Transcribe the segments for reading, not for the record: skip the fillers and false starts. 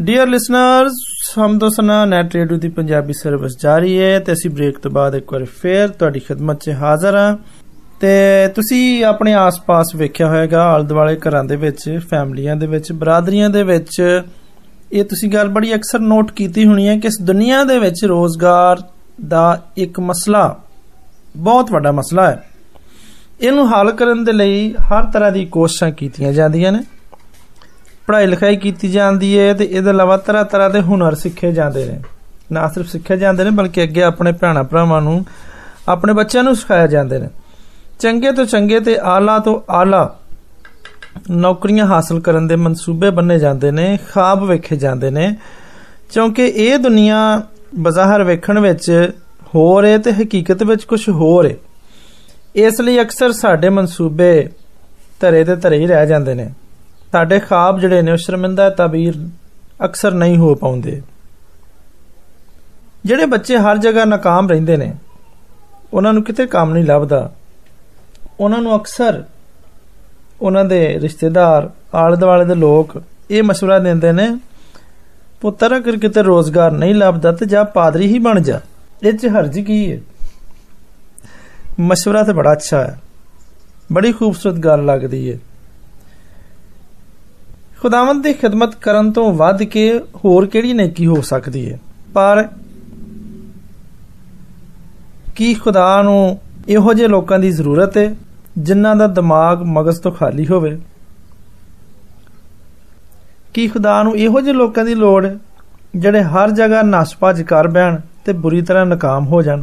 Dear listeners, हमदोसना net radio की Punjabi service जारी है तो असी ब्रेक तो बाद एक बार फिर तुहाडी खिदमत च हाज़र हाँ। तो तुसी अपने आस पास वेख्या होगा, आले दुआले घरां दे विच, फैमिलियां दे विच, बरादरियां दे विच ये तुसी गल बड़ी अक्सर नोट कीती होनी है कि इस दुनिया दे विच रोज़गार दा एक मसला बहुत वड्डा मसला है। इनू हल करन दे लई हर तरह दी कोशिशां कीतीआं जांदियां ने, पढ़ाई लिखाई की जाती है तो ये अलावा तरह तरह के हुनर सीखे जाते हैं, ना सिर्फ सीखे जाते हैं बल्कि अगे अपने भैन भरावां अपने बच्चों सिखाया जाते हैं। चंगे तो चंगे तो आला नौकरियां हासिल करने के मनसूबे बने जाते हैं, खाब वेखे जाते हैं, क्योंकि ये दुनिया बाज़ार वेखण विच होर है तो हकीकत में कुछ होर है। इसलिए अक्सर साडे मनसूबे धरे तो धरे ही रह जाते हैं, साढ़े ख्वाब जड़े ने शर्मिंदा ताबीर अक्सर नहीं हो पाते। जड़े बच्चे हर जगह नाकाम रहिंदे ने, उन्होंने किते काम नहीं लभदा, उन्होंने अक्सर उन्होंने रिश्तेदार आले दुआले दे लोग ये मशवरा देंदे ने, पुत्तर अगर किते रोज़गार नहीं लभदा तो जा पादरी ही बन जा, इह च हर्ज की है। मशवरा तो बड़ा अच्छा है, बड़ी खूबसूरत गल लगदी है। खुदावंद की खिदमत करन तो वध के होर केड़ी नेकी हो सकती है, पर की खुदा नूं इहो जे लोकां दी जरूरत है जिन्हां दा दिमाग मगज तो खाली होवे? की खुदा नूं इहो जे लोकां दी लोड़ है जिहड़े हर जगह नस भज कर बैण ते बुरी तरह नाकाम हो जाण,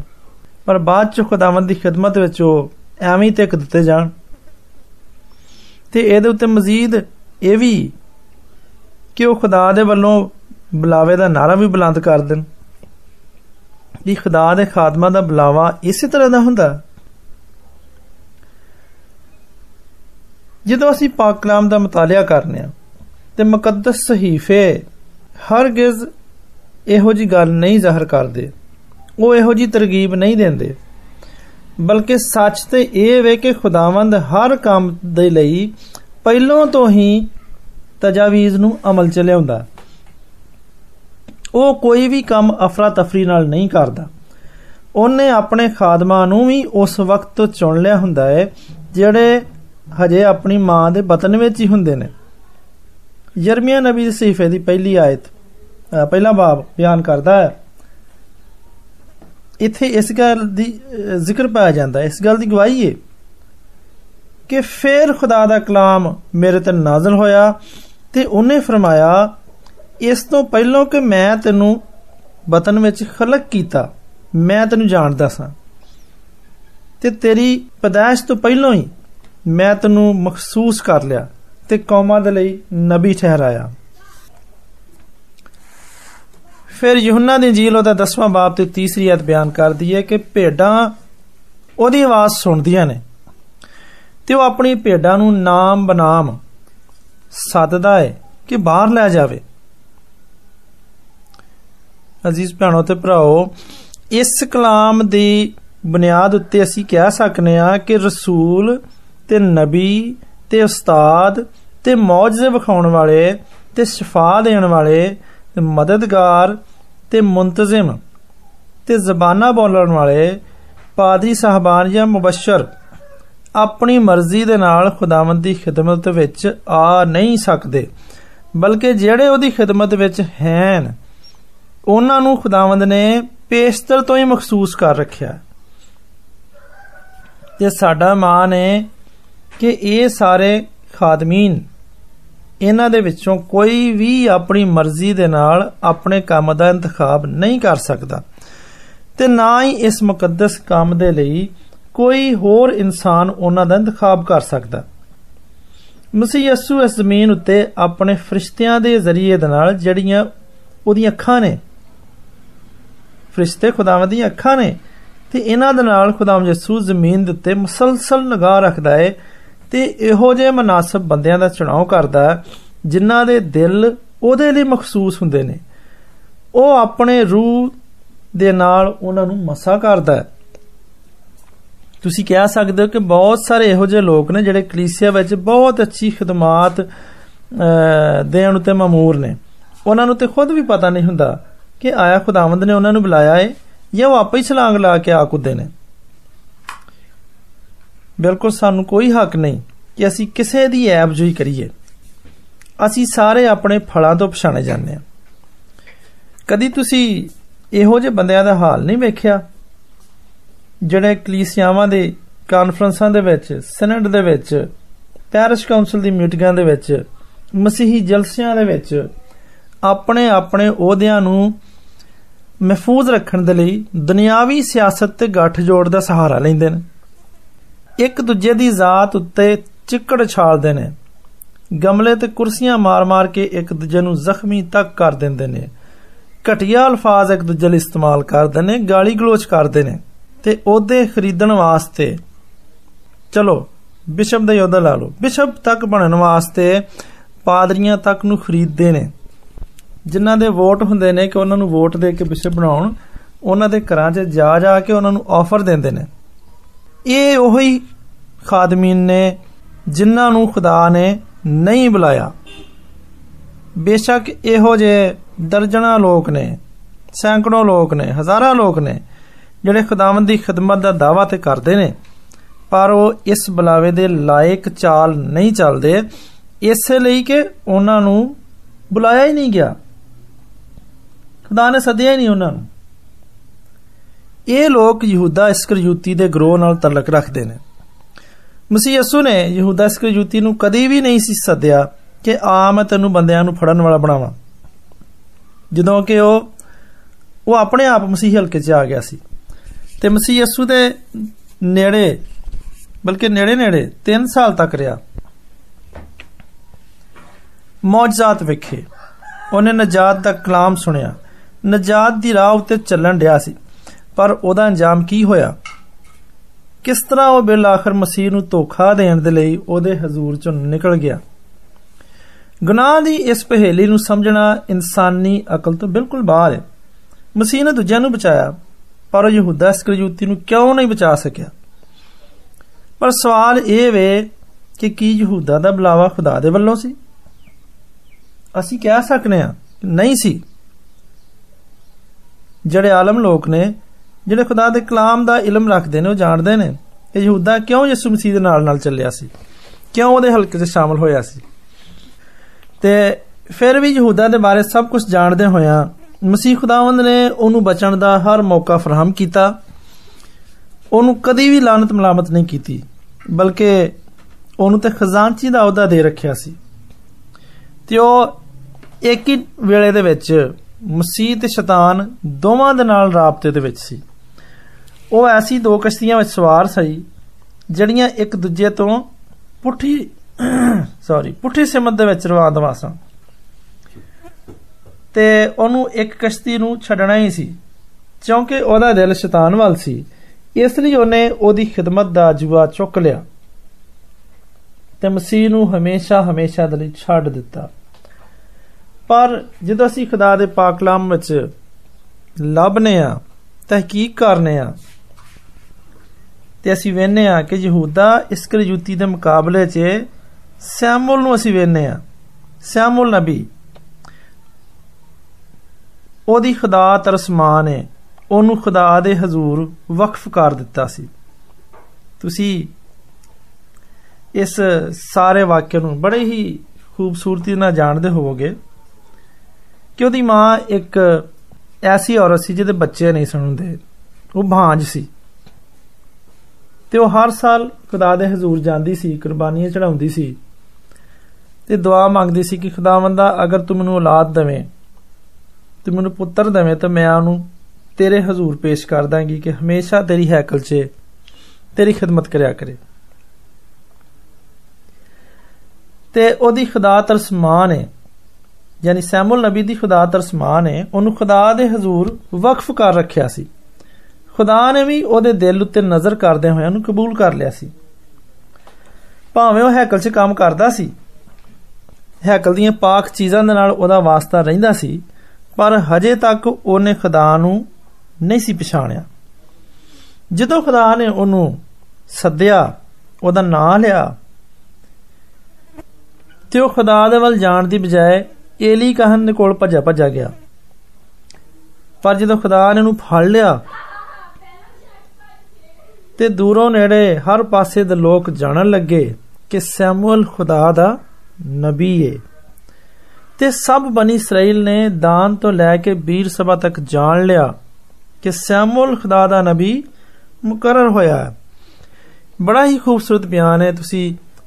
पर बाद च खुदावंद दी खिदमत विच ओह एवें तक दित्ते जाण? ते इहदे उत्ते मजीद इह वी कि वह खुदा दे वलों बुलावे का नारा भी बुलंद कर देन। कि खुदा दे खादमा का बुलावा इस तरह का हुंदा। जदों असीं पाक कलाम का मुतालिया करने ते मुकद्दस सहीफे हरगिज़ इहो जी गल नहीं ज़ाहिर करदे, वो इहो जी तरगीब नहीं देंदे, बल्कि सच ते इह वे कि खुदावंद हर काम दे लई पहलों तो ही तजावीज़ नूं अमल च लिआउंदा। वो कोई भी काम अफरा तफरी नाल नहीं करदा, उन्हें अपने खादमां नूं भी उस वक्त चुन लिया हुंदा है जिहड़े हजे अपनी माँ के बतन विच ही हुंदे ने। यरमिया नबी दे सहीफे दी पहली आयत पहला बाब बयान करदा है। इत्थे इस गल दी जिक्र पाया जांदा, इस गल दी गवाही है कि फिर खुदा दा कलाम मेरे ते नाज़िल होया ते उन्हें फरमाया, इस तो पहलों कि मैं तेनू बतन विच खलक कीता मैं तेनू जानदा सां, ते तेरी पैदाइश तो पहलों ही मैं तेनू महसूस कर लिया ते कौमां दे लई नबी ठहराया। फिर यूहन्ना दी इंजील ओहदा 10वां बाब ते 3री आयत बयान करदी है कि भेडां ओहदी आवाज़ सुणदियां ने ते वह अपनी भेडा नूं नाम बनाम सददा है कि बाहर लै जावे। अजीज भैनों ते भराओ, इस कलाम की बुनियाद उत्ते असीं कह सकने आं कि रसूल ते नबी ते उस्ताद ते मौजज़े विखाउण वाले ते शिफा देण वाले ते मददगार ते मुंतज़िम ते ज़बानां बोलण वाले पादरी साहबान जां मुबशर अपनी मर्जी दे नाल खुदावंद दी खिदमत विच आ नहीं सकदे, बल्कि जिहड़े उहदी खिदमत विच हैं उन्हां नूं खुदावंद ने पेशतर तो ही महसूस कर रखिया। ते साडा मान है कि इह सारे खादमीन इन्हां दे विचों कोई भी अपनी मर्जी दे नाल अपने काम दा इंतखाब नहीं कर सकदा, ते ना ही इस मुकद्दस काम दे लई कोई होर इंसान उन्हां दा इंतखाब कर सकदा। मसीह यसू इस जमीन उत्ते अपने फरिश्तियां दे जरिए दे नाल, जड़ियां उहदियां अखां ने, फरिश्ते खुदावंद दी अखां ने, ते इन्हां दे नाल खुदावंद यसू जमीन दे उत्ते मुसलसल निगाह रखदा है ते इहो जे मुनासब बंदियां दा चुनाव करदा जिन्हां दे दिल ओहदे लई मखसूस हुंदे ने। ओह अपने रूह दे नाल उन्हां नूं मसा करदा है। तुसी कह सकते हो कि बहुत सारे इहो जे लोग ने जिहड़े कलीसिया विच बहुत अच्छी खिदमात देण उते मामूर ने, ਉਹਨਾਂ ਨੂੰ ਤੇ ਖੁਦ ਵੀ ਪਤਾ ਨਹੀਂ ਹੁੰਦਾ ਕਿ ਆਇਆ ਖੁਦਾਵੰਦ ਨੇ ਉਹਨਾਂ ਨੂੰ ਬੁਲਾਇਆ ਏ ਜਾਂ ਉਹ ਆਪੇ ਹੀ ਛਲਾਂਗ ਲਾ ਕੇ ਆ ਕੁੱਦੇ ਨੇ। ਬਿਲਕੁਲ ਸਾਨੂੰ ਕੋਈ ਹੱਕ ਨਹੀਂ ਕਿ ਅਸੀਂ ਕਿਸੇ ਦੀ ਐਬਜੂਈ ਕਰੀਏ। ਅਸੀਂ ਸਾਰੇ ਆਪਣੇ ਫਲਾਂ ਤੋਂ ਪਛਾਣੇ ਜਾਂਦੇ ਹਾਂ। ਕਦੀ ਤੁਸੀਂ ਇਹੋ ਜਿਹੇ ਬੰਦਿਆਂ ਦਾ ਹਾਲ ਨਹੀਂ ਵੇਖਿਆ ਜਿਹੜੇ ਕਲੀਸਿਆਵਾਂ ਦੇ ਕਾਨਫਰੰਸਾਂ ਦੇ ਵਿੱਚ, ਸੈਨੇਟ ਦੇ ਵਿੱਚ, ਪੈਰਿਸ਼ ਕੌਂਸਲ ਦੀ ਮੀਟਿੰਗਾਂ ਦੇ ਵਿੱਚ, ਮਸੀਹੀ ਜਲਸਿਆਂ ਦੇ ਵਿੱਚ ਆਪਣੇ ਆਪਣੇ ਅਹੁਦਿਆਂ ਨੂੰ ਮਹਿਫੂਜ਼ ਰੱਖਣ ਦੇ ਲਈ ਦੁਨਿਆਵੀ ਸਿਆਸਤ ਤੇ ਗੱਠਜੋੜ ਦਾ ਸਹਾਰਾ ਲੈਂਦੇ ਨੇ। ਇੱਕ ਦੂਜੇ ਦੀ ਜ਼ਾਤ ਉੱਤੇ ਚਿੱਕੜ ਛਾਲਦੇ ਨੇ। ਗਮਲੇ ਤੇ ਕੁਰਸੀਆਂ ਮਾਰ-ਮਾਰ ਕੇ ਇੱਕ ਦੂਜੇ ਨੂੰ ਜ਼ਖਮੀ ਤੱਕ ਕਰ ਦਿੰਦੇ ਨੇ। ਘਟੀਆ ਅਲਫਾਜ਼ ਇੱਕ ਦੂਜੇ ਲਈ ਇਸਤੇਮਾਲ ਕਰਦੇ ਨੇ, ਗਾਲੀ ਗਲੋਚ ਕਰਦੇ ਨੇ ਤੇ ਅਹੁਦੇ ਖਰੀਦਣ ਵਾਸਤੇ, ਚਲੋ ਬਿਸ਼ਪ ਦਾ ਅਹੁਦਾ ਲਾ ਲਓ, ਬਿਸ਼ਪ ਤੱਕ ਬਣਨ ਵਾਸਤੇ ਪਾਦਰੀਆਂ ਤੱਕ ਨੂੰ ਖਰੀਦਦੇ ਨੇ। ਜਿਨ੍ਹਾਂ ਦੇ ਵੋਟ ਹੁੰਦੇ ਨੇ ਕਿ ਉਹਨਾਂ ਨੂੰ ਵੋਟ ਦੇ ਕੇ ਬਿਸ਼ਪ ਬਣਾਉਣ, ਉਹਨਾਂ ਦੇ ਘਰਾਂ 'ਚ ਜਾ ਜਾ ਕੇ ਉਹਨਾਂ ਨੂੰ ਆਫਰ ਦਿੰਦੇ ਨੇ। ਇਹ ਉਹੀ ਖਾਦਮੀਨ ਨੇ ਜਿਨ੍ਹਾਂ ਨੂੰ ਖੁਦਾ ਨੇ ਨਹੀਂ ਬੁਲਾਇਆ। ਬੇਸ਼ੱਕ ਇਹੋ ਜਿਹੇ ਦਰਜਨਾਂ ਲੋਕ ਨੇ, ਸੈਂਕੜੋਂ ਲੋਕ ਨੇ, ਹਜ਼ਾਰਾਂ ਲੋਕ ਨੇ ਜਿਹੜੇ ਖੁਦਾਵੰਦ ਦੀ ਖਿਦਮਤ ਦਾ ਦਾਅਵਾ ਤੇ ਕਰਦੇ ਨੇ, ਪਰ ਉਹ ਇਸ ਬੁਲਾਵੇ ਦੇ ਲਾਇਕ ਚਾਲ ਨਹੀਂ ਚੱਲਦੇ, ਇਸੇ ਲਈ ਕਿ ਉਹਨਾਂ ਨੂੰ ਬੁਲਾਇਆ ਹੀ ਨਹੀਂ ਗਿਆ, ਖੁਦਾ ਨੇ ਸੱਦਿਆ ਹੀ ਨਹੀਂ ਉਹਨਾਂ ਨੂੰ। ਇਹ ਲੋਕ ਯਹੂਦਾ ਇਸਕਰਿਯੂਤੀ ਦੇ ਗਰੋਹ ਨਾਲ ਤਲਕ ਰੱਖਦੇ ਨੇ। ਮਸੀਹ ਯਿਸੂ ਨੇ ਯਹੂਦਾ ਇਸਕਰਿਯੂਤੀ ਨੂੰ ਕਦੀ ਵੀ ਨਹੀਂ ਸੀ ਸੱਦਿਆ ਕਿ ਆ ਮੈਂ ਤੈਨੂੰ ਬੰਦਿਆਂ ਨੂੰ ਫੜਨ ਵਾਲਾ ਬਣਾਵਾਂ, ਜਦੋਂ ਕਿ ਉਹ ਆਪਣੇ ਆਪ ਮਸੀਹ ਹਲਕੇ 'ਚ ਆ ਗਿਆ ਸੀ। ਤੇ ਮਸੀਹ ਯਿਸੂ ਦੇ ਨੇੜੇ, ਬਲਕਿ ਨੇੜੇ 3 ਸਾਲ ਤੱਕ ਰਿਹਾ। ਮੌਜਜ਼ਾਤ ਵੇਖੇ, ਉਹਨੇ ਨਜਾਤ ਦਾ ਕਲਾਮ ਸੁਣਿਆ, ਨਜਾਤ ਦੀ ਰਾਹ ਉੱਤੇ ਚੱਲਣ ਡਿਆ ਸੀ, ਪਰ ਉਹਦਾ ਅੰਜਾਮ ਕੀ ਹੋਇਆ? ਕਿਸ ਤਰ੍ਹਾਂ ਉਹ ਬਿਲ ਆਖਰ ਮਸੀਹ ਨੂੰ ਧੋਖਾ ਦੇਣ ਦੇ ਲਈ ਉਹਦੇ ਹਜ਼ੂਰ ਚੋਂ ਨਿਕਲ ਗਿਆ? ਗੁਨਾਹ ਦੀ ਇਸ ਪਹੇਲੀ ਨੂੰ ਸਮਝਣਾ ਇਨਸਾਨੀ ਅਕਲ ਤੋਂ ਬਿਲਕੁਲ ਬਾਹਰ ਹੈ। ਮਸੀਹ ਨੇ ਦੂਜਿਆਂ ਨੂੰ ਬਚਾਇਆ, ਪਰ ਉਹ ਯਹੂਦਾ ਇਸਕਰਿਯੂਤੀ ਨੂੰ ਕਿਉਂ ਨਹੀਂ ਬਚਾ ਸਕਿਆ? ਪਰ ਸਵਾਲ ਇਹ ਵੇ ਕਿ ਕੀ ਯਹੂਦਾ ਦਾ ਬੁਲਾਵਾ ਖੁਦਾ ਦੇ ਵੱਲੋਂ ਸੀ? ਅਸੀਂ ਕਹਿ ਸਕਦੇ ਹਾਂ ਨਹੀਂ ਸੀ। ਜਿਹੜੇ ਆਲਮ ਲੋਕ ਨੇ, ਜਿਹੜੇ ਖੁਦਾ ਦੇ ਕਲਾਮ ਦਾ ਇਲਮ ਰੱਖਦੇ ਨੇ, ਉਹ ਜਾਣਦੇ ਨੇ ਕਿ ਯਹੂਦਾ ਕਿਉਂ ਯਿਸੂ ਮਸੀਹ ਦੇ ਨਾਲ ਚੱਲਿਆ ਸੀ, ਕਿਉਂ ਉਹਦੇ ਹਲਕੇ 'ਚ ਸ਼ਾਮਲ ਹੋਇਆ ਸੀ। ਤੇ ਫਿਰ ਵੀ ਯਹੂਦਾ ਦੇ ਬਾਰੇ ਸਭ ਕੁਝ ਜਾਣਦੇ ਹੋਇਆਂ ਮਸੀਹ ਖੁਦਾਵੰਦ ਨੇ ਉਹਨੂੰ ਬਚਣ ਦਾ ਹਰ ਮੌਕਾ ਫਰਾਹਮ ਕੀਤਾ। ਉਹਨੂੰ ਕਦੀ ਵੀ ਲਾਨਤ ਮਲਾਮਤ ਨਹੀਂ ਕੀਤੀ, ਬਲਕਿ ਉਹਨੂੰ ਤੇ ਖਜ਼ਾਨਚੀ ਦਾ ਅਹੁਦਾ ਦੇ ਰੱਖਿਆ ਸੀ। ਤੇ ਉਹ ਇੱਕ ਹੀ ਵੇਲੇ ਦੇ ਵਿੱਚ ਮਸੀਹ ਤੇ ਸ਼ੈਤਾਨ ਦੋਵਾਂ ਦੇ ਨਾਲ ਰਾਬਤੇ ਦੇ ਵਿੱਚ ਸੀ। ਉਹ ਐਸੀ ਦੋ ਕਿਸ਼ਤੀਆਂ ਵਿੱਚ ਸਵਾਰ ਸੀ ਜਿਹੜੀਆਂ ਇੱਕ ਦੂਜੇ ਤੋਂ ਪੁੱਠੀ ਸਿਮਤ ਦੇ ਵਿੱਚ ਰਵਾਂ ਦਵਾ ਸਨ, ਤੇ ਉਹਨੂੰ ਇੱਕ ਕਿਸ਼ਤੀ ਨੂੰ ਛੱਡਣਾ ਹੀ ਸੀ ਕਿਉਂਕਿ ਉਹਦਾ ਦਿਲ ਸ਼ੈਤਾਨ ਵੱਲ ਸੀ। ਇਸ ਲਈ ਉਹਨੇ ਉਹਦੀ ਖਿਦਮਤ ਦਾ ਜੂਆ ਚੁੱਕ ਲਿਆ ਤੇ ਮਸੀਹ ਨੂੰ ਹਮੇਸ਼ਾ ਦੇ ਲਈ ਛੱਡ ਦਿੱਤਾ। ਪਰ ਜਦੋਂ ਅਸੀਂ ਖੁਦਾ ਦੇ ਪਾਕ ਕਲਾਮ ਵਿੱਚ ਲੱਭਨੇ ਹਾਂ, ਤਹਿਕੀਕ ਕਰਨੇ ਹਾਂ, ਤੇ ਅਸੀਂ ਵੇਖਨੇ ਹਾਂ ਕਿ ਯਹੂਦਾ ਇਸਕਰਿਯੂਤੀ ਦੇ ਮੁਕਾਬਲੇ 'ਚ ਸੈਮੂਅਲ ਨੂੰ ਅਸੀਂ ਵੇਖਨੇ ਹਾਂ। ਸੈਮੂਅਲ ਨਬੀ ਉਹਦੀ ਖੁਦਾ ਤਰਸਮਾਨ ਹੈ, ਉਹਨੂੰ ਖੁਦਾ ਦੇ ਹਜ਼ੂਰ ਵਕਫ ਕਰ ਦਿੱਤਾ ਸੀ। ਤੁਸੀਂ ਇਸ ਸਾਰੇ ਵਾਕਿਆ ਨੂੰ ਬੜੇ ਹੀ ਖੂਬਸੂਰਤੀ ਨਾਲ ਜਾਣਦੇ ਹੋਵੋਗੇ ਕਿ ਉਹਦੀ ਮਾਂ ਇੱਕ ਐਸੀ ਔਰਤ ਸੀ ਜਿਹਦੇ ਬੱਚੇ ਨਹੀਂ ਸਨ ਹੁੰਦੇ, ਉਹ ਭਾਂਜ ਸੀ, ਤੇ ਉਹ ਹਰ ਸਾਲ ਖੁਦਾ ਦੇ ਹਜ਼ੂਰ ਜਾਂਦੀ ਸੀ, ਕੁਰਬਾਨੀਆਂ ਚੜਾਉਂਦੀ ਸੀ ਤੇ ਦੁਆ ਮੰਗਦੀ ਸੀ ਕਿ ਖੁਦਾਵੰਦਾ ਅਗਰ ਤੂੰ ਮੈਨੂੰ ਔਲਾਦ ਦੇਵੇਂ, ਤੂੰ ਮੈਨੂੰ ਪੁੱਤਰ ਦੇਵੇਂ ਤਾਂ ਮੈਂ ਉਹਨੂੰ ਤੇਰੇ ਹਜ਼ੂਰ ਪੇਸ਼ ਕਰ ਦਾਂਗੀ ਕਿ ਹਮੇਸ਼ਾ ਤੇਰੀ ਹੈਕਲ 'ਚ ਤੇਰੀ ਖਿਦਮਤ ਕਰਿਆ ਕਰੇ। ਤੇ ਉਹਦੀ ਖੁਦਾ ਤਰਸਮਾਨ ਹੈ, ਯਾਨੀ ਸੈਮੂਅਲ ਨਬੀ ਦੀ ਖੁਦਾ ਤਰਸਮਾਨ ਹੈ, ਉਹਨੂੰ ਖੁਦਾ ਦੇ ਹਜ਼ੂਰ ਵਕਫ ਕਰ ਰੱਖਿਆ ਸੀ। ਖੁਦਾ ਨੇ ਵੀ ਉਹਦੇ ਦਿਲ ਉੱਤੇ ਨਜ਼ਰ ਕਰਦੇ ਹੋਏ ਉਹਨੂੰ ਕਬੂਲ ਕਰ ਲਿਆ ਸੀ। ਭਾਵੇਂ ਉਹ ਹੈਕਲ 'ਚ ਕੰਮ ਕਰਦਾ ਸੀ, ਹੈਕਲ ਦੀਆਂ ਪਾਕ ਚੀਜ਼ਾਂ ਦੇ ਨਾਲ ਉਹਦਾ ਵਾਸਤਾ ਰਹਿੰਦਾ ਸੀ, ਪਰ ਹਜੇ ਤੱਕ ਉਹਨੇ ਖੁਦਾ ਨੂੰ ਨਹੀਂ ਸੀ ਪਛਾਣਿਆ। ਜਦੋਂ ਖੁਦਾ ਨੇ ਉਹਨੂੰ ਸੱਦਿਆ, ਉਹਦਾ ਨਾਂ ਲਿਆ, ਤੇ ਉਹ ਖੁਦਾ ਦੇ ਵੱਲ ਜਾਣ ਦੀ ਬਜਾਏ एली कहन दे कोल भजा भजा गया, पर जदों खुदा ने उहनूं फड़ लिया ते दूरों नेड़े हर पासे दे लोक जानन लगे कि सैमुअल खुदा दा नबी है। ते सब बनी इसराइल ने दान तो लैके बीर सभा तक जान लिया कि सैमुअल खुदा दा नबी मुकरर होया है। बड़ा ही खूबसूरत बयान है, तुसी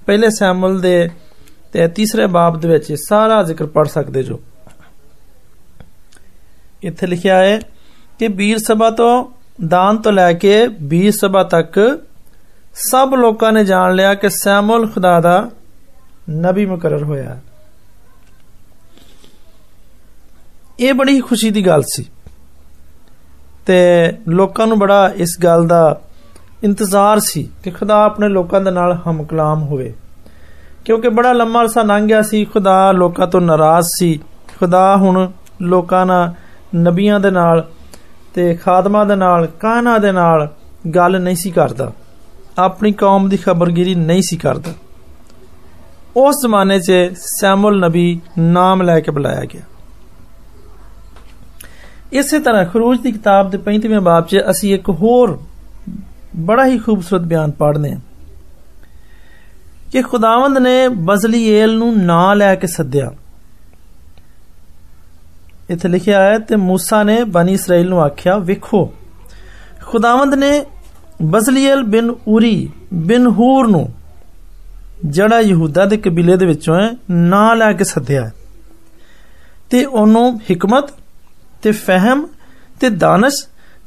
पहले सैमुअल दे ते तीसरे बाब दे विच सारा जिक्र पढ़ सकते जो। इत्थे लिखिया है कि बीर सभा तो दान तो लैके बीर सभा तक सब लोगों ने जान लिया कि सैमुअल खुदा दा नबी मुकरर होया है। ये बड़ी ही खुशी की गल सी ते लोकां नूं बड़ा इस गल दा इंतजार सी कि खुदा अपने लोकां दे नाल हमकलाम होवे, क्योंकि बड़ा लम्मा अरसा लंघ गया सी। खुदा लोकां तो नाराज़ सी, खुदा हुण लोकां नाल नबियां दे नाल ते खादमां दे नाल काहना दे नाल गल नहीं सी करदा, अपनी कौम दी खबरगिरी नहीं सी करदा। उस जमाने च सैमुअल नबी नाम लैके बुलाया गया। इस तरह खरूज की किताब के 35वें बाब च असी एक होर बड़ा ही खूबसूरत बयान पढ़ने हैं कि खुदावंद ने बजलीएल नूं ना लैके सद्या। इत्थे लिखिया है ते मूसा ने बनी इसराइल नूं आख्या, वेखो खुदावंद ने बजलीएल बिन उरी बिन हूर नूं, जड़ा यहूदा दे कबीले दे विचों है, ना लैके सद्या ते ओनू हिकमत ते फहम ते दानश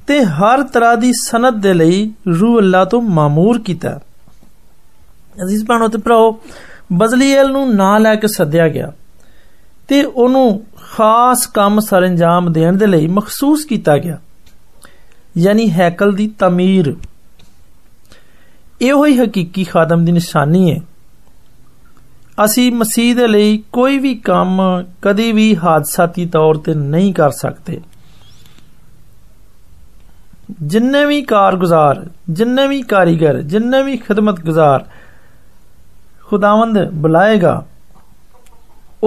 ते हर तरह की सनत दे लई रूह अल्लाह तो मामूर कीता। अजीज भाणो ते भराओ, बजलीएल नूं ना लैके सद्या गया ते ओनू खास काम सरंजाम देण दे लई मखसूस कीता गया, यानी हैकल दी तमीर। इहो ही हकीकी खादम दी निशानी है। असी मसीह दे लई कोई भी काम कदी भी हादसाती तौर ते नहीं कर सकते। जिन्ने भी कारगुजार, जिन्ने भी कारीगर, जिन्ने भी खिदमतगुजार खुदावंद बुलाएगा,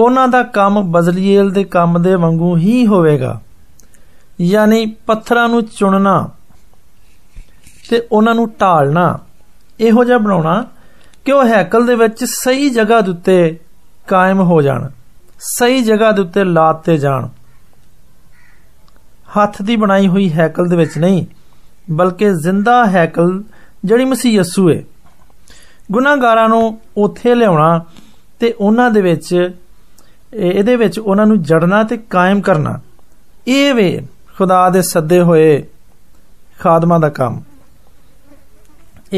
उन्हां दा काम बजलीएल दे काम दे वांगू ही होवेगा, यानी पत्थरां नूं चुनना ते उन्हां नूं ढालना, इहो जिहा बनाउणा कि वह हैकल दे विच सही जगह दे उत्ते कायम हो जाण, सही जगह दे उत्ते लाते जाण। हथ की बनाई हुई हैकल दे विच नहीं, बल्कि जिंदा हैकल जिहड़ी मसीह यसू है। गुनाहगारां नूं उत्थे लिआउणा ते उन्हां दे विच इहदे विच उन्हां नूं जड़ना ते कायम करना, इह वे खुदा दे सद्दे होए खादमां दा काम।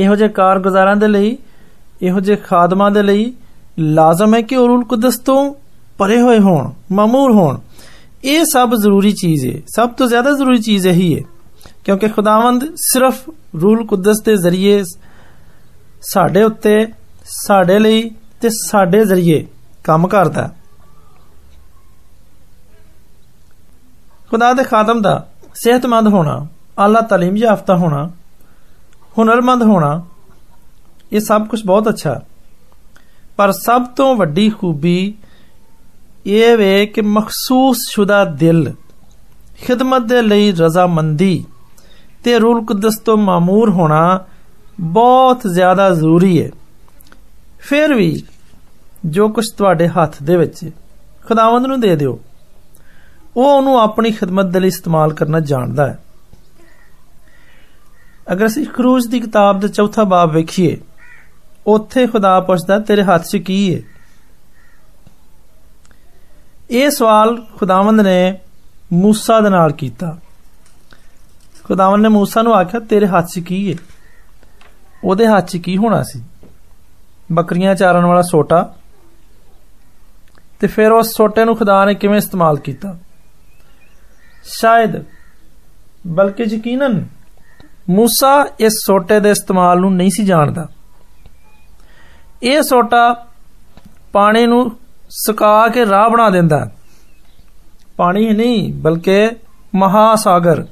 इहो जिहे कारगुजारां दे लई, इहो जे खादमा दे लई लाजम है कि उरूल कुदस तो परे होए होण, मामूर होण। ये सब जरूरी चीज़ है, सब तो ज़्यादा जरूरी चीज़ यही है, क्योंकि खुदावंद सिर्फ रूल कुदस के जरिए साढ़े उत्ते, साढ़े लई ते साढ़े जरिए काम करता। खुदा दे खादम दा सेहतमंद होना, आला तालीम याफ्ता होना, हुनरमंद होना, ये सब कुछ बहुत अच्छा, पर सब तो वड्डी खूबी ये वे कि मखसूस शुदा दिल, खिदमत दे लई रजामंदी ते रूल कुदस तो मामूर होना बहुत ज़्यादा जरूरी है। फिर भी जो कुछ तुहाडे हथ दे विच खुदावंद नूं दे दिओ, ओह उहनूं अपनी खिदमत दे लई इस्तेमाल करना जानदा है। अगर असीं खरूज दी किताब दे 4वां बाब वेखीए, उत्थे खुदा पुछदा तेरे हथ च की है। यह सवाल खुदावंद ने मूसा दे नाल कीता। खुदावंद ने मूसा नूं आख्या तेरे हथ च की है। उहदे हथ च की होना सी? बकरियां चारन वाला सोटा। ते फिर उस सोटे नूं खुदा ने किवें इस्तेमाल कीता? शायद, बल्कि यकीनन मूसा इस सोटे दे इस्तेमाल नूं नहीं सी जानदा। यह सोटा पानी नूं सुका के राह बना देंदा। पानी ही नहीं बल्कि महासागर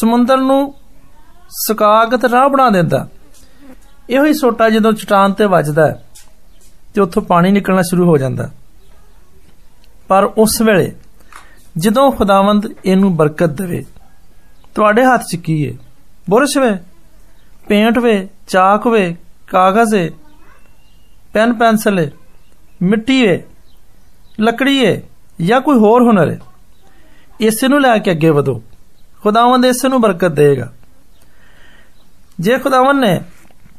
समुंदर नूं सुका के राह बना देंदा। इहो ही सोटा जदों चट्टान ते वजदा है ते उत्थों पानी निकलना शुरू हो जांदा। पर उस वेले जदों खुदावंद इनू बरकत देवे तुहाडे हाथ च की है, बुरश वे, पेंट वे, चाक वे, कागज़ है, पेन पेंसिल है, मिट्टी है, लकड़ी है या कोई होर हुनर है। इस नू लैके अगे वधो, खुदावंद इस नू बरकत देगा। जे खुदावंद ने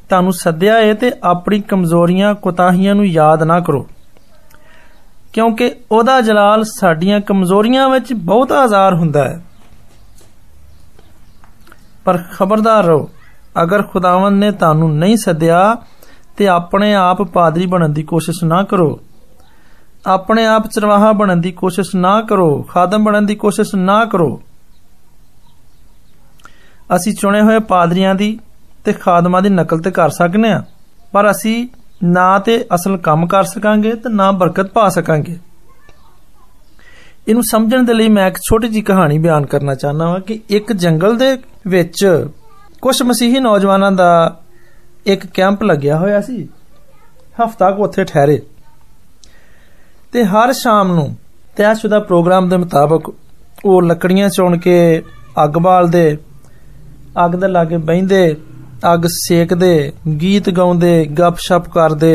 तुहानू सद्दिया है तो अपनी कमजोरियां कोताहियां नू याद ना करो, क्योंकि ओदा जलाल साडियां कमजोरियां विच बहुत आज़ार हुंदा है। पर खबरदार रहो, अगर खुदावन ने तुहानू नहीं सद्दिया तो अपने आप पादरी बनने की कोशिश ना करो, अपने आप चरवाहा बनने की कोशिश ना करो, खादम बनने की कोशिश ना करो। असी चुने हुए पादरियां दी ते खादमां दी नकल तो कर सकने आ, पर असी ना तो असल काम कर सकांगे तो ना बरकत पा सकांगे। इनू समझण दे लई मैं एक छोटी जी कहानी बयान करना चाहना वा कि एक जंगल दे विच कुछ मसीही नौजवानों का एक कैंप लग्या होया सी। हफ्ता को उत्थे ठहरे ते हर शाम नू तयशुदा प्रोग्राम दे मुताबक वो लकड़ियां चुन के अग बालदे, अग दे लागे बहिंदे, अग सेकदे, गीत गाउंदे, गपशप करदे,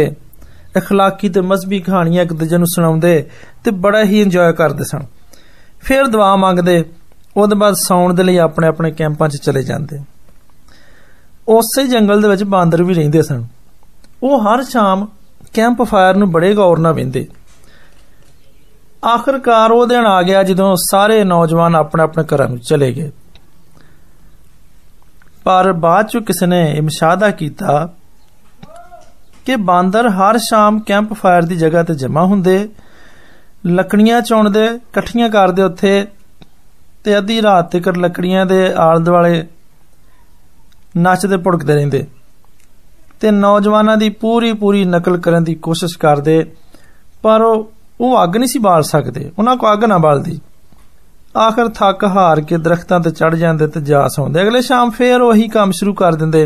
अखलाकी ते मजहबी कहानियां एक दूजे नू सुणाउंदे ते बड़ा ही इंजॉय करदे सन। फिर दुआ मंगदे, उहदे बाद सौण दे लई अपने अपने कैंपां च चले जांदे। उसे जंगल दे विच बांदर भी रहिंदे सन। वो हर शाम कैंप फायर नू बड़े गौर नाल वेंदे। आखिरकार वो दिन आ गया जदों सारे नौजवान अपने अपने घरां नू चले गए। पर बाद चो किसी ने मुशाहदा किया कि बांदर हर शाम कैंप फायर की जगह ते जमा हुंदे, लकड़ियां चुनदे, कट्ठियां करदे उत्थे ते अद्धी रात तक लकड़ियां दे आले दुआले नचदे भुड़कदे रहिंदे ते नौजवानां दी पूरी पूरी नकल करन दी कोशिश करदे। पर वो अग नहीं सी बाल सकदे, उन्हां को अग ना बालदी। आखिर थक हार के दरख्तों ते चढ़ जाते ते जा सौंदे। अगले शाम फिर वही काम शुरू कर देंदे,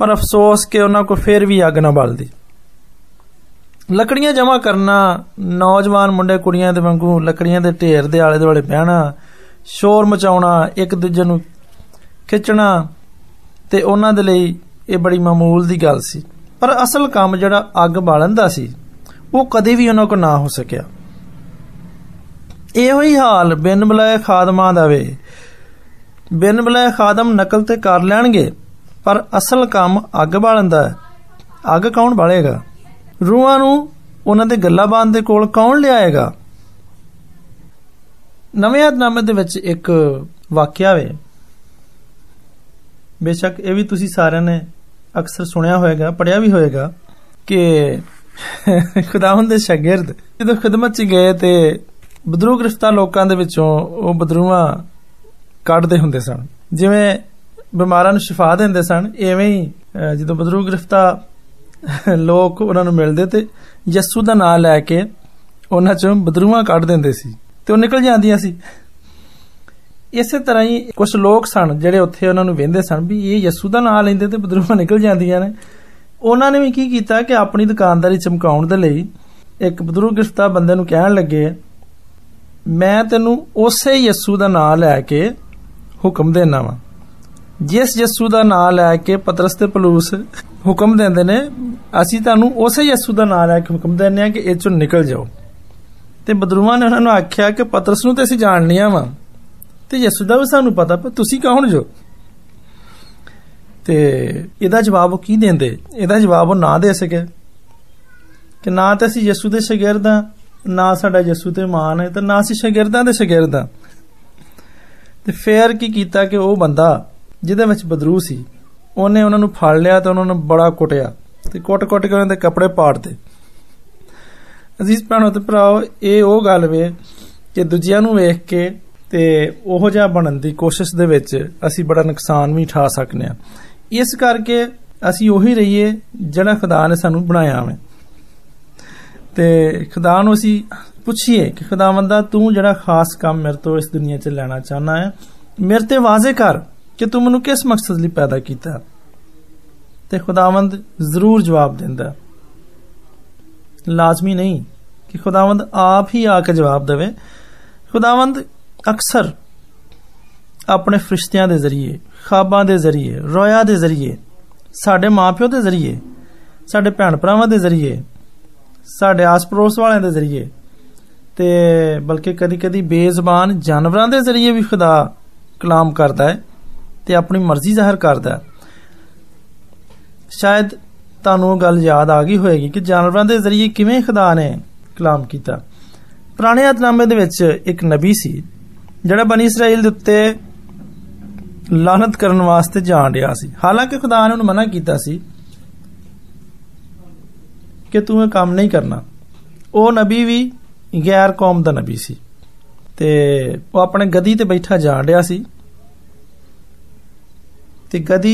पर अफसोस के उन्हां को फिर भी अग ना बलदी। लकड़ियां जमा करना, नौजवान मुंडे कुड़ियां दे वांगू लकड़ियां दे ढेर दे आले दुआले बहना, शोर मचाउणा, एक दूजे नू खिंचना ते उन्हां दे लई इह बड़ी मामूल दी गल सी। पर असल काम जिहड़ा अग बालन दा सी वो कदे भी उन्हां को ना हो सकिया। ਇਹੋ ਹੀ ਹਾਲ ਬਿਨ ਬੁਲਾਏ ਖਾਦਮਾਂ ਦਾ ਵੇ। ਬਿਨ ਬੁਲਾਏ ਖਾਦਮ ਨਕਲ ਤੇ ਕਰ ਲੈਣਗੇ, ਪਰ ਅਸਲ ਕੰਮ ਅੱਗ ਬਾਲਣ ਦਾ ਹੈ। ਅੱਗ ਕੌਣ ਬਾਲੇਗਾ? ਰੂਹਾਂ ਨੂੰ ਉਹਨਾਂ ਦੇ ਗੱਲਾਂ ਬਾਣ ਦੇ ਕੋਲ ਕੌਣ ਲਿਆਏਗਾ? ਨਵੇਂ ਆਦਨਾਮੇ ਦੇ ਵਿੱਚ ਇੱਕ ਵਾਕਿਆ ਵੇ। ਬੇਸ਼ੱਕ ਇਹ ਵੀ ਤੁਸੀਂ ਸਾਰਿਆਂ ਨੇ ਅਕਸਰ ਸੁਣਿਆ ਹੋਏਗਾ, ਪੜ੍ਹਿਆ ਵੀ ਹੋਏਗਾ ਕਿ ਖੁਦਾਵੰਦ ਦੇ ਸ਼ਾਗਿਰਦ ਜਦੋਂ ਖਿਦਮਤ 'ਚ ਗਏ ਤੇ बदरू गिरफ्तार लोगों के विचों वो बदरूआ कढ़ते होंगे सन, जिमें बीमारा शिफा देंदे सन। इवें ही जो बदरू गिरफ्तार लोग उन्होंने मिलते तो यस्सू का नाम लैके उन्होंने चो बदरूआ कढ़ देंदे सी ते वो निकल जांदियां सी। इस तरह ही कुछ लोग सन जिहड़े उत्थे उन्होंने वेंदे सन भी ये यस्सू का नाम लैंदे तो बदरूआ निकल जांदियां ने। उन्होंने भी की कीता कि अपनी दुकानदारी चमकाउण दे लई एक बदरू गिरफ्तार बंदे नूं कहण लगे, मैं तेनू उसे यस्सू का नां लैके हुक्म देना वा जिस यस्सू का नां लैके पतरस ते पलूस हुक्म देंदे ने। असीं तुहानू उसे यस्सू का नां लैके हुक्म देने आ कि इह चों निकल जाओ। ते बदरूआ ने उन्हां नूं आख्या कि पतरस नूं ते असीं जाणदे आ वा ते यस्सू दा भी सानू पता, पर तुसीं कौण जो? ते इहदा जवाब ओह की देंदे? इहदा जवाब ओह ना दे सके कि ना ते असीं यस्सू दे शागिर्द आ, ना साडा यस्सू ते मान है, तो ना असीं शागिर्दां दे शागिर्दां। ते फिर की कीता कि वो बंदा जिहदे विच बदरू सी उहने उन्हां नूं फड़ लिया ते उन्हां नूं बड़ा कुटिया ते कुट कुट के उन्हां दे कपड़े पाड़ते। अजीज भैणो ते भराओ, ये वो गल वे कि दूजिआं नूं वेख के ते उहो जिहा बनण दी कोशिश दे विच असीं बड़ा नुकसान भी ठा सकने आ। इस करके असीं उही रहिए जिहड़ा खुदा ने सानूं बनाया है ते खुदा नूं असीं पुछिए कि खुदावंदा तू जिहड़ा खास काम मेरे तो इस दुनिया 'च लैना चाहना है मेरे ते वाजे कर कि तू मैनूं किस मकसद लई पैदा कीता। ते खुदावंद जरूर जवाब दिंदा, लाजमी नहीं कि खुदावंद आप ही आके जवाब देवे। खुदावंद अक्सर अपने फरिश्तियां दे जरिए, ख्वाबां दे जरिए, रोया दे जरिए, साडे माँ प्यो दे जरिए, साडे भैन भरावां दे जरिए, साडे आस पड़ोस वालें दे जरिए ते बल्कि कदी कदी बेज़बान जानवरां दे जरिए भी खुदा कलाम करदा है ते अपनी मर्जी जाहिर करदा है। शायद तुहानूं गल याद आ गई होएगी कि जानवरां दे जरिए किवें खुदा ने कलाम कीता। पुराने अहदनामे दे विच एक नबी सी जिहड़ा बनी इसराइल दे उत्ते लानत करन वास्ते जान रहा सी। हालांकि खुदा ने उन्हें मना कीता सी कि तू ये काम नहीं करना। वो नबी भी गैर कौम दा नबी सी ते वो अपने गधी ते बैठा जान रहा सी ते गधी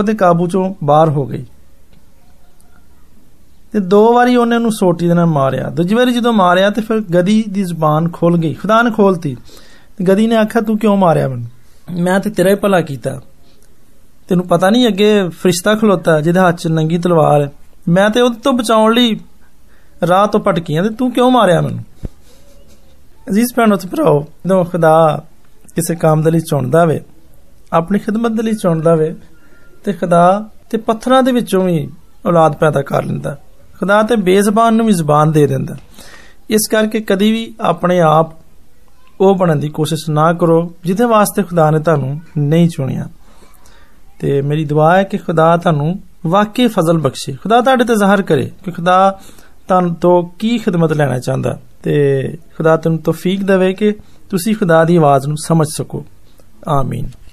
ओदे काबू चों बाहर हो गई ते दो बारी उन्हें नूं सोटी दे नाल मारिया। दूजी बारी जदों मारिया तो फिर गधी दी जुबान खोल गई, खुदा ने खोलती। गधी ने आख्या तू क्यों मारिया मैनूं, मैं तो तेरा ही भला कीता। तैनूं पता नहीं अगे फरिश्ता खलोता जिहदे हत्थ च नंगी तलवार है, मैं तो उहदे तों बचाउण लई राह तों भटकिया ते तू क्यों मारिया मैनूं। अजीज भैणो ते भराओ, जदों खुदा किसी काम दे लई चुणदा होवे, अपनी खिदमत दे लई चुणदा होवे ते खुदा ते पत्थरां दे विचों वी औलाद पैदा कर लैंदा। खुदा ते बेज़बान नूं वी ज़बान दे दिंदा। इस करके कदी भी अपने आप वो बनने की कोशिश ना करो जिहदे वास्ते खुदा ने तुहानूं नहीं चुनिया। ते मेरी दुआ है कि खुदा तुहानूं वाकई फजल बख्शे, खुदा तुहाडे ते ज़ाहिर करे कि खुदा तुहानूं तों की खिदमत लैना चाहता ते खुदा तुहानूं तौफीक देवे कि तुसीं खुदा दी आवाज़ नूं समझ सको। आमीन।